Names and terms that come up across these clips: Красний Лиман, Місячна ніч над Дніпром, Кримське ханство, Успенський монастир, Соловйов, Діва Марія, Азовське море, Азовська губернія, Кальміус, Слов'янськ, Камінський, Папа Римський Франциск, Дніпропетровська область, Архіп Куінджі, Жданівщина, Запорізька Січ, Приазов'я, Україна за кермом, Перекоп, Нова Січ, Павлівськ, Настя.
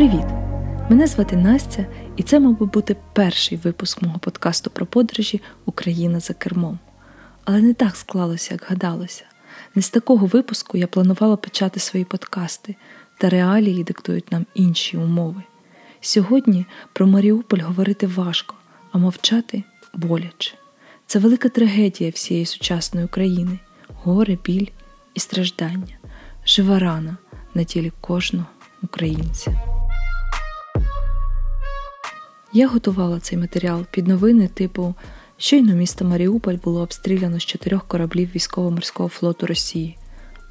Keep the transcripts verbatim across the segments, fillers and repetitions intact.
Привіт! Мене звати Настя, і це, мабуть, буде перший випуск мого подкасту про подорожі «Україна за кермом». Але не так склалося, як гадалося. Не з такого випуску я планувала почати свої подкасти, та реалії диктують нам інші умови. Сьогодні про Маріуполь говорити важко, а мовчати – боляче. Це велика трагедія всієї сучасної України. Горе, біль і страждання. Жива рана на тілі кожного українця. Я готувала цей матеріал під новини типу «Щойно місто Маріуполь було обстріляно з чотирьох кораблів військово-морського флоту Росії»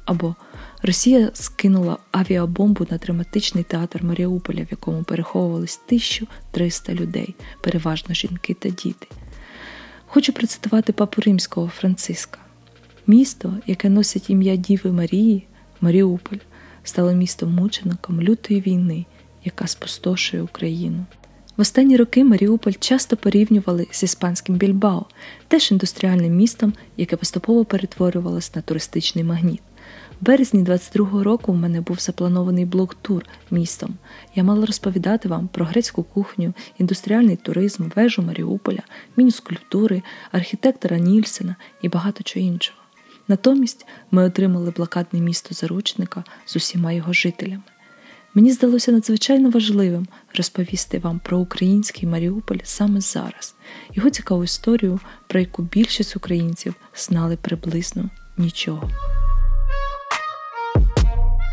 або «Росія скинула авіабомбу на драматичний театр Маріуполя, в якому переховувались тисяча триста людей, переважно жінки та діти». Хочу процитувати Папу Римського Франциска. Місто, яке носить ім'я Діви Марії, Маріуполь, стало містом-мучеником лютої війни, яка спустошує Україну. В останні роки Маріуполь часто порівнювали з іспанським Більбао, теж індустріальним містом, яке поступово перетворювалося на туристичний магніт. В березні двадцять другого року в мене був запланований блог-тур містом. Я мала розповідати вам про грецьку кухню, індустріальний туризм, вежу Маріуполя, мініскульптури, архітектора Нільсена і багато чого іншого. Натомість ми отримали блокадне місто заручника з усіма його жителями. Мені здалося надзвичайно важливим розповісти вам про український Маріуполь саме зараз, його цікаву історію, про яку більшість українців знали приблизно нічого.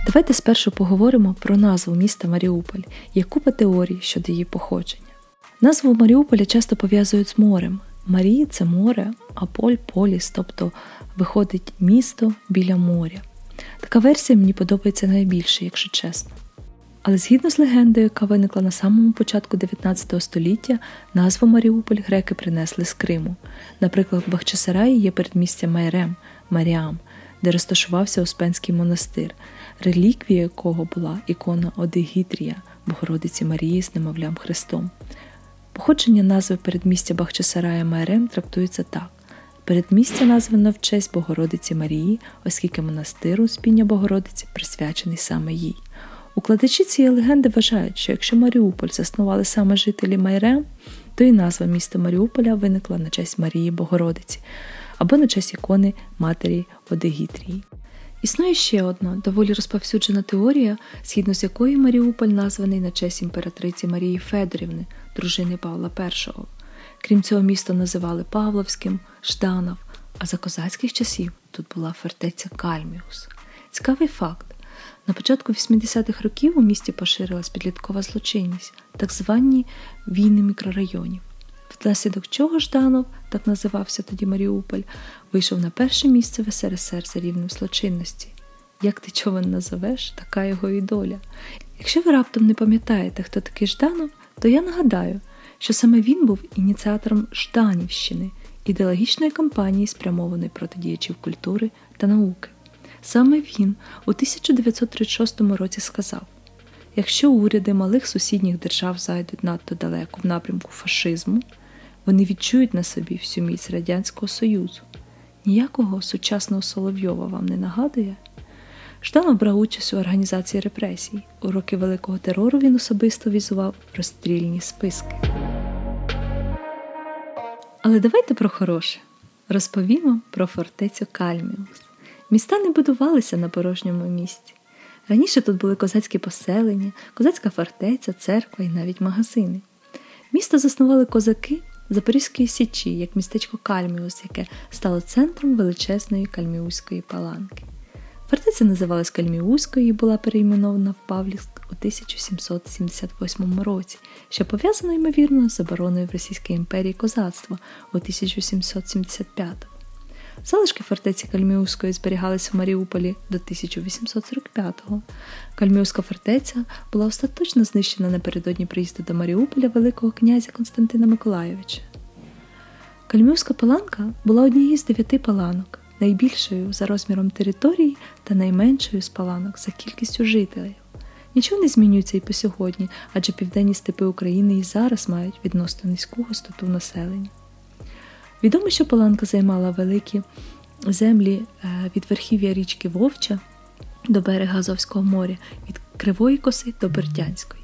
Давайте спершу поговоримо про назву міста Маріуполь, є купа теорій щодо її походження. Назву Маріуполя часто пов'язують з морем. Марі – це море, а поль – поліс, тобто виходить місто біля моря. Така версія мені подобається найбільше, якщо чесно. Але згідно з легендою, яка виникла на самому початку дев'ятнадцятого століття, назву Маріуполь греки принесли з Криму. Наприклад, в Бахчисараї є передмістя Майрем, Маріам, де розташувався Успенський монастир, реліквія якого була ікона Одигітрія, Богородиці Марії з немовлям Христом. Походження назви передмістя Бахчисарая Майрем трактується так. Передмістя названо в честь Богородиці Марії, оскільки монастир Успіння Богородиці присвячений саме їй. Укладачі цієї легенди вважають, що якщо Маріуполь заснували саме жителі Майрем, то і назва міста Маріуполя виникла на честь Марії Богородиці або на честь ікони Матері Одигітрії. Існує ще одна, доволі розповсюджена теорія, згідно з якою Маріуполь названий на честь імператриці Марії Федорівни, дружини Павла Першого. Крім цього, місто називали Павлівським, Жданов, а за козацьких часів тут була фортеця Кальміус. Цікавий факт. На початку вісімдесятих років у місті поширилась підліткова злочинність, так звані війни мікрорайонів, внаслідок чого Жданов, так називався тоді Маріуполь, вийшов на перше місце в ес ер ес ер за рівнем злочинності. Як ти човен назовеш, така його і доля. Якщо ви раптом не пам'ятаєте, хто такий Жданов, то я нагадаю, що саме він був ініціатором Жданівщини, ідеологічної кампанії, спрямованої проти діячів культури та науки. Саме він у тисяча дев'ятсот тридцять шостому році сказав: «Якщо уряди малих сусідніх держав зайдуть надто далеко в напрямку фашизму, вони відчують на собі всю міць Радянського Союзу. Ніякого сучасного Соловйова вам не нагадує?» Жданов брав участь у організації репресій. У роки Великого терору він особисто візував розстрільні списки. Але давайте про хороше. Розповімо про фортецю Кальміус. Міста не будувалися на порожньому місці. Раніше тут були козацькі поселення, козацька фортеця, церква і навіть магазини. Місто заснували козаки Запорізької Січі, як містечко Кальміус, яке стало центром величезної Кальміуської паланки. Фортеця називалась Кальміуською і була перейменована в Павлівськ у тисяча сімсот сімдесят восьмому році, що пов'язано, ймовірно, з забороною в Російській імперії козацтва у тисяча сімсот сімдесят п'ятому. Залишки фортеці Кальміуської зберігалися в Маріуполі до тисяча вісімсот сорок п'ятого. Кальміуська фортеця була остаточно знищена напередодні приїзду до Маріуполя великого князя Константина Миколайовича. Кальміуська паланка була однією з дев'яти паланок, найбільшою за розміром території та найменшою з паланок за кількістю жителів. Нічого не змінюється і по сьогодні, адже південні степи України і зараз мають відносно низьку густоту населення. Відомо, що паланка займала великі землі від верхів'я річки Вовча до берега Азовського моря, від Кривої Коси до Бердянської.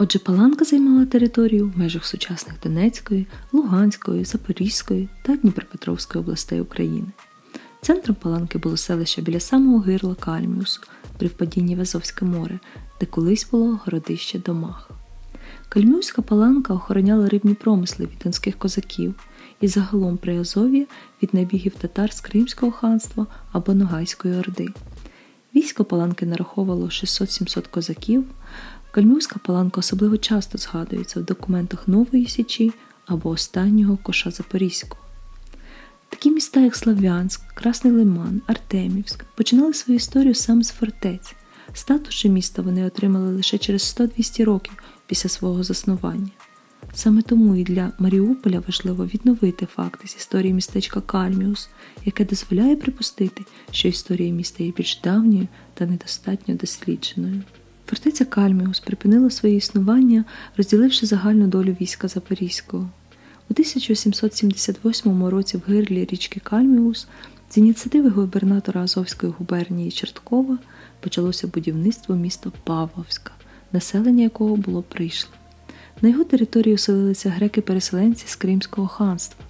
Отже, паланка займала територію в межах сучасних Донецької, Луганської, Запорізької та Дніпропетровської областей України. Центром паланки було селище біля самого гирла Кальміусу при впадінні в Азовське море, де колись було городище Домах. Кальміуська паланка охороняла рибні промисли від донських козаків і загалом Приазов'я від набігів татар з Кримського ханства або Ногайської Орди. Військо паланки нараховувало шістсот-сімсот козаків. Кальміуська паланка особливо часто згадується в документах Нової Січі або останнього Коша Запорізького. Такі міста, як Слов'янськ, Красний Лиман, Артемівськ, починали свою історію саме з фортець. Статус же міста вони отримали лише через сто-двісті років після свого заснування. Саме тому і для Маріуполя важливо відновити факти з історії містечка Кальміус, яке дозволяє припустити, що історія міста є більш давньою та недостатньо дослідженою. Фортеця Кальміус припинила своє існування, розділивши загальну долю війська Запорізького. У тисяча сімсот сімдесят восьмому році в гирлі річки Кальміус з ініціативи губернатора Азовської губернії Черткова почалося будівництво міста Павлівська, населення якого було прийшле. На його території оселилися греки-переселенці з Кримського ханства.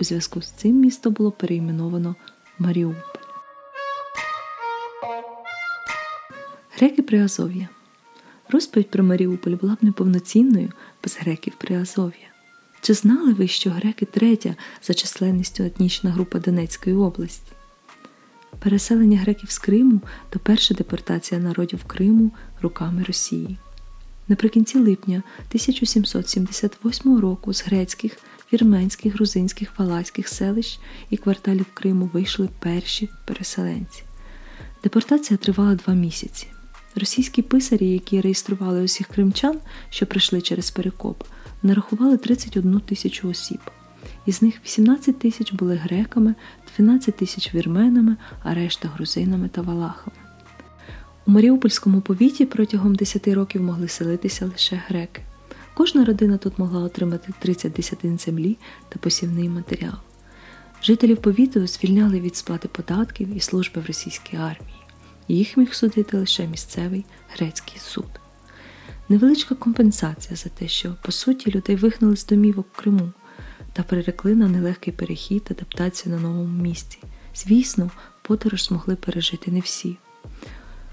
У зв'язку з цим місто було перейменовано Маріуполь. Греки Приазов'я. Розповідь про Маріуполь була б неповноцінною без греків Приазов'я. Чи знали ви, що греки третя за численністю етнічна група Донецької області? Переселення греків з Криму та перша депортація народів Криму руками Росії. Наприкінці липня тисяча сімсот сімдесят восьмого року з грецьких, вірменських, грузинських, фалайських селищ і кварталів Криму вийшли перші переселенці. Депортація тривала два місяці. Російські писарі, які реєстрували усіх кримчан, що прийшли через перекоп, нарахували тридцять одну тисячу осіб. Із них вісімнадцять тисяч були греками, дванадцять тисяч вірменами, а решта грузинами та валахами. У Маріупольському повіті протягом десяти років могли селитися лише греки. Кожна родина тут могла отримати тридцять десятин землі та посівний матеріал. Жителів повіту звільняли від сплати податків і служби в російській армії. Їх міг судити лише місцевий грецький суд. Невеличка компенсація за те, що, по суті, людей вигнали з домівок в Криму та перерекли на нелегкий перехід, адаптацію на новому місці. Звісно, подорож змогли пережити не всі.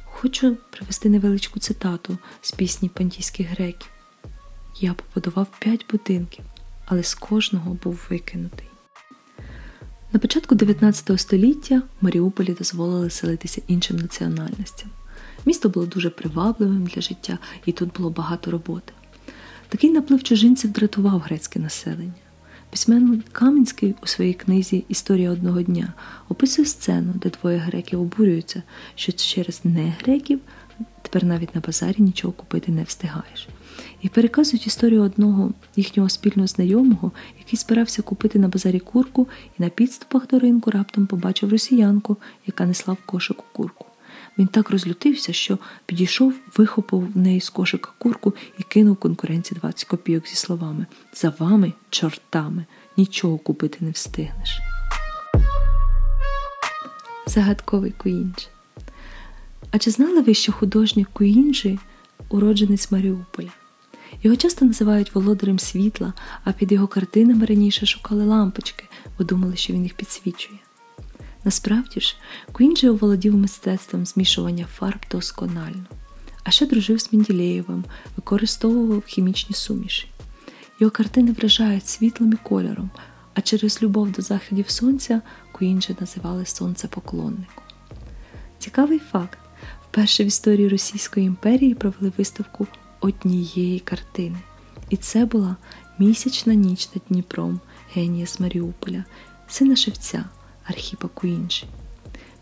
Хочу привести невеличку цитату з пісні пантійських греків. «Я побудував п'ять будинків, але з кожного був викинутий». На початку дев'ятнадцятого століття в Маріуполі дозволили селитися іншим національностям. Місто було дуже привабливим для життя, і тут було багато роботи. Такий наплив чужинців дратував грецьке населення. Письменник Камінський у своїй книзі «Історія одного дня» описує сцену, де двоє греків обурюються, що через негреків тепер навіть на базарі нічого купити не встигаєш. І переказують історію одного їхнього спільного знайомого, який збирався купити на базарі курку і на підступах до ринку раптом побачив росіянку, яка несла в кошику курку. Він так розлютився, що підійшов, вихопив в неї з кошика курку і кинув конкуренції двадцять копійок зі словами «За вами, чортами, нічого купити не встигнеш». Загадковий Куінджі. А чи знали ви, що художник Куінджі – уродженець Маріуполя? Його часто називають володарем світла, а під його картинами раніше шукали лампочки, бо думали, що він їх підсвічує. Насправді ж, Куінджі оволодів мистецтвом змішування фарб досконально, а ще дружив з Менделєєвим, використовував хімічні суміші. Його картини вражають світлим і кольором, а через любов до заходів сонця Куінджі називали сонцепоклонником. Цікавий факт. Вперше в історії Російської імперії провели виставку однієї картини. І це була «Місячна ніч над Дніпром» генія з Маріуполя, сина шевця, Архіпа Куінджі.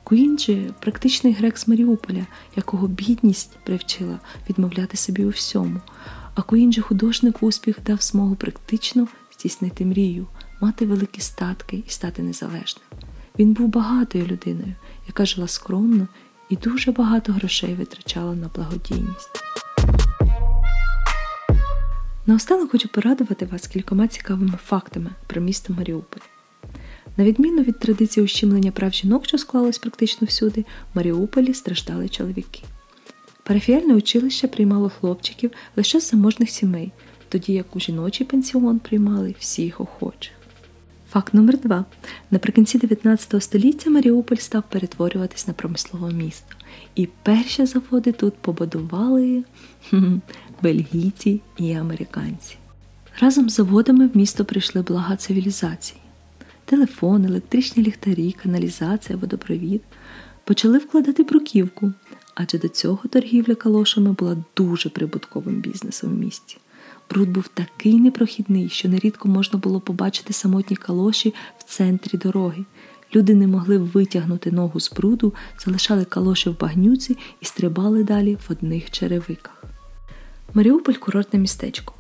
Куінджі – практичний грек з Маріуполя, якого бідність привчила відмовляти собі у всьому. А Куінджі художник успіх дав змогу практично здійснити мрію, мати великі статки і стати незалежним. Він був багатою людиною, яка жила скромно і дуже багато грошей витрачала на благодійність. Наостанок хочу порадувати вас кількома цікавими фактами про місто Маріуполь. На відміну від традиції ущемлення прав жінок, що склалось практично всюди, в Маріуполі страждали чоловіки. Парафіальне училище приймало хлопчиків лише з заможних сімей, тоді як у жіночий пансіон приймали всіх охочих. Факт номер два. Наприкінці дев'ятнадцятого століття Маріуполь став перетворюватись на промислове місто. І перші заводи тут побудували бельгійці і американці. Разом з заводами в місто прийшли блага цивілізації. Телефон, електричні ліхтарі, каналізація, водопровід. Почали вкладати бруківку, адже до цього торгівля калошами була дуже прибутковим бізнесом в місті. Бруд був такий непрохідний, що нерідко можна було побачити самотні калоші в центрі дороги. Люди не могли витягнути ногу з бруду, залишали калоші в багнюці і стрибали далі в одних черевиках. Маріуполь – курортне містечко.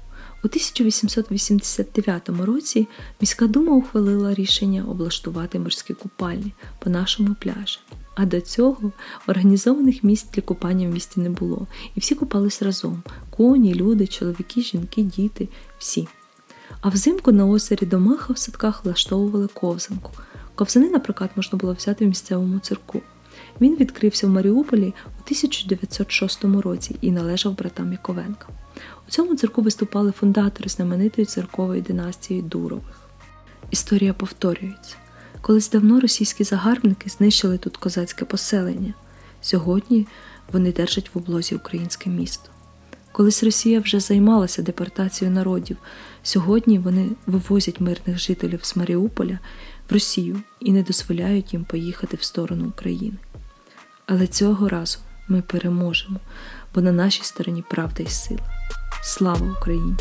У тисяча вісімсот вісімдесят дев'ятому році міська дума ухвалила рішення облаштувати морські купальні по нашому пляжі. А до цього організованих місць для купання в місті не було. І всі купались разом – коні, люди, чоловіки, жінки, діти – всі. А взимку на озері Домаха в садках влаштовували ковзанку. Ковзани на прокат можна було взяти в місцевому цирку. Він відкрився в Маріуполі у тисяча дев'ятсот шостому році і належав братам Яковенка. У цьому цирку виступали фундатори знаменитої циркової династії Дурових. Історія повторюється. Колись давно російські загарбники знищили тут козацьке поселення. Сьогодні вони держать в облозі українське місто. Колись Росія вже займалася депортацією народів. Сьогодні вони вивозять мирних жителів з Маріуполя в Росію і не дозволяють їм поїхати в сторону України. Але цього разу ми переможемо, бо на нашій стороні правда і сила. Слава Україні!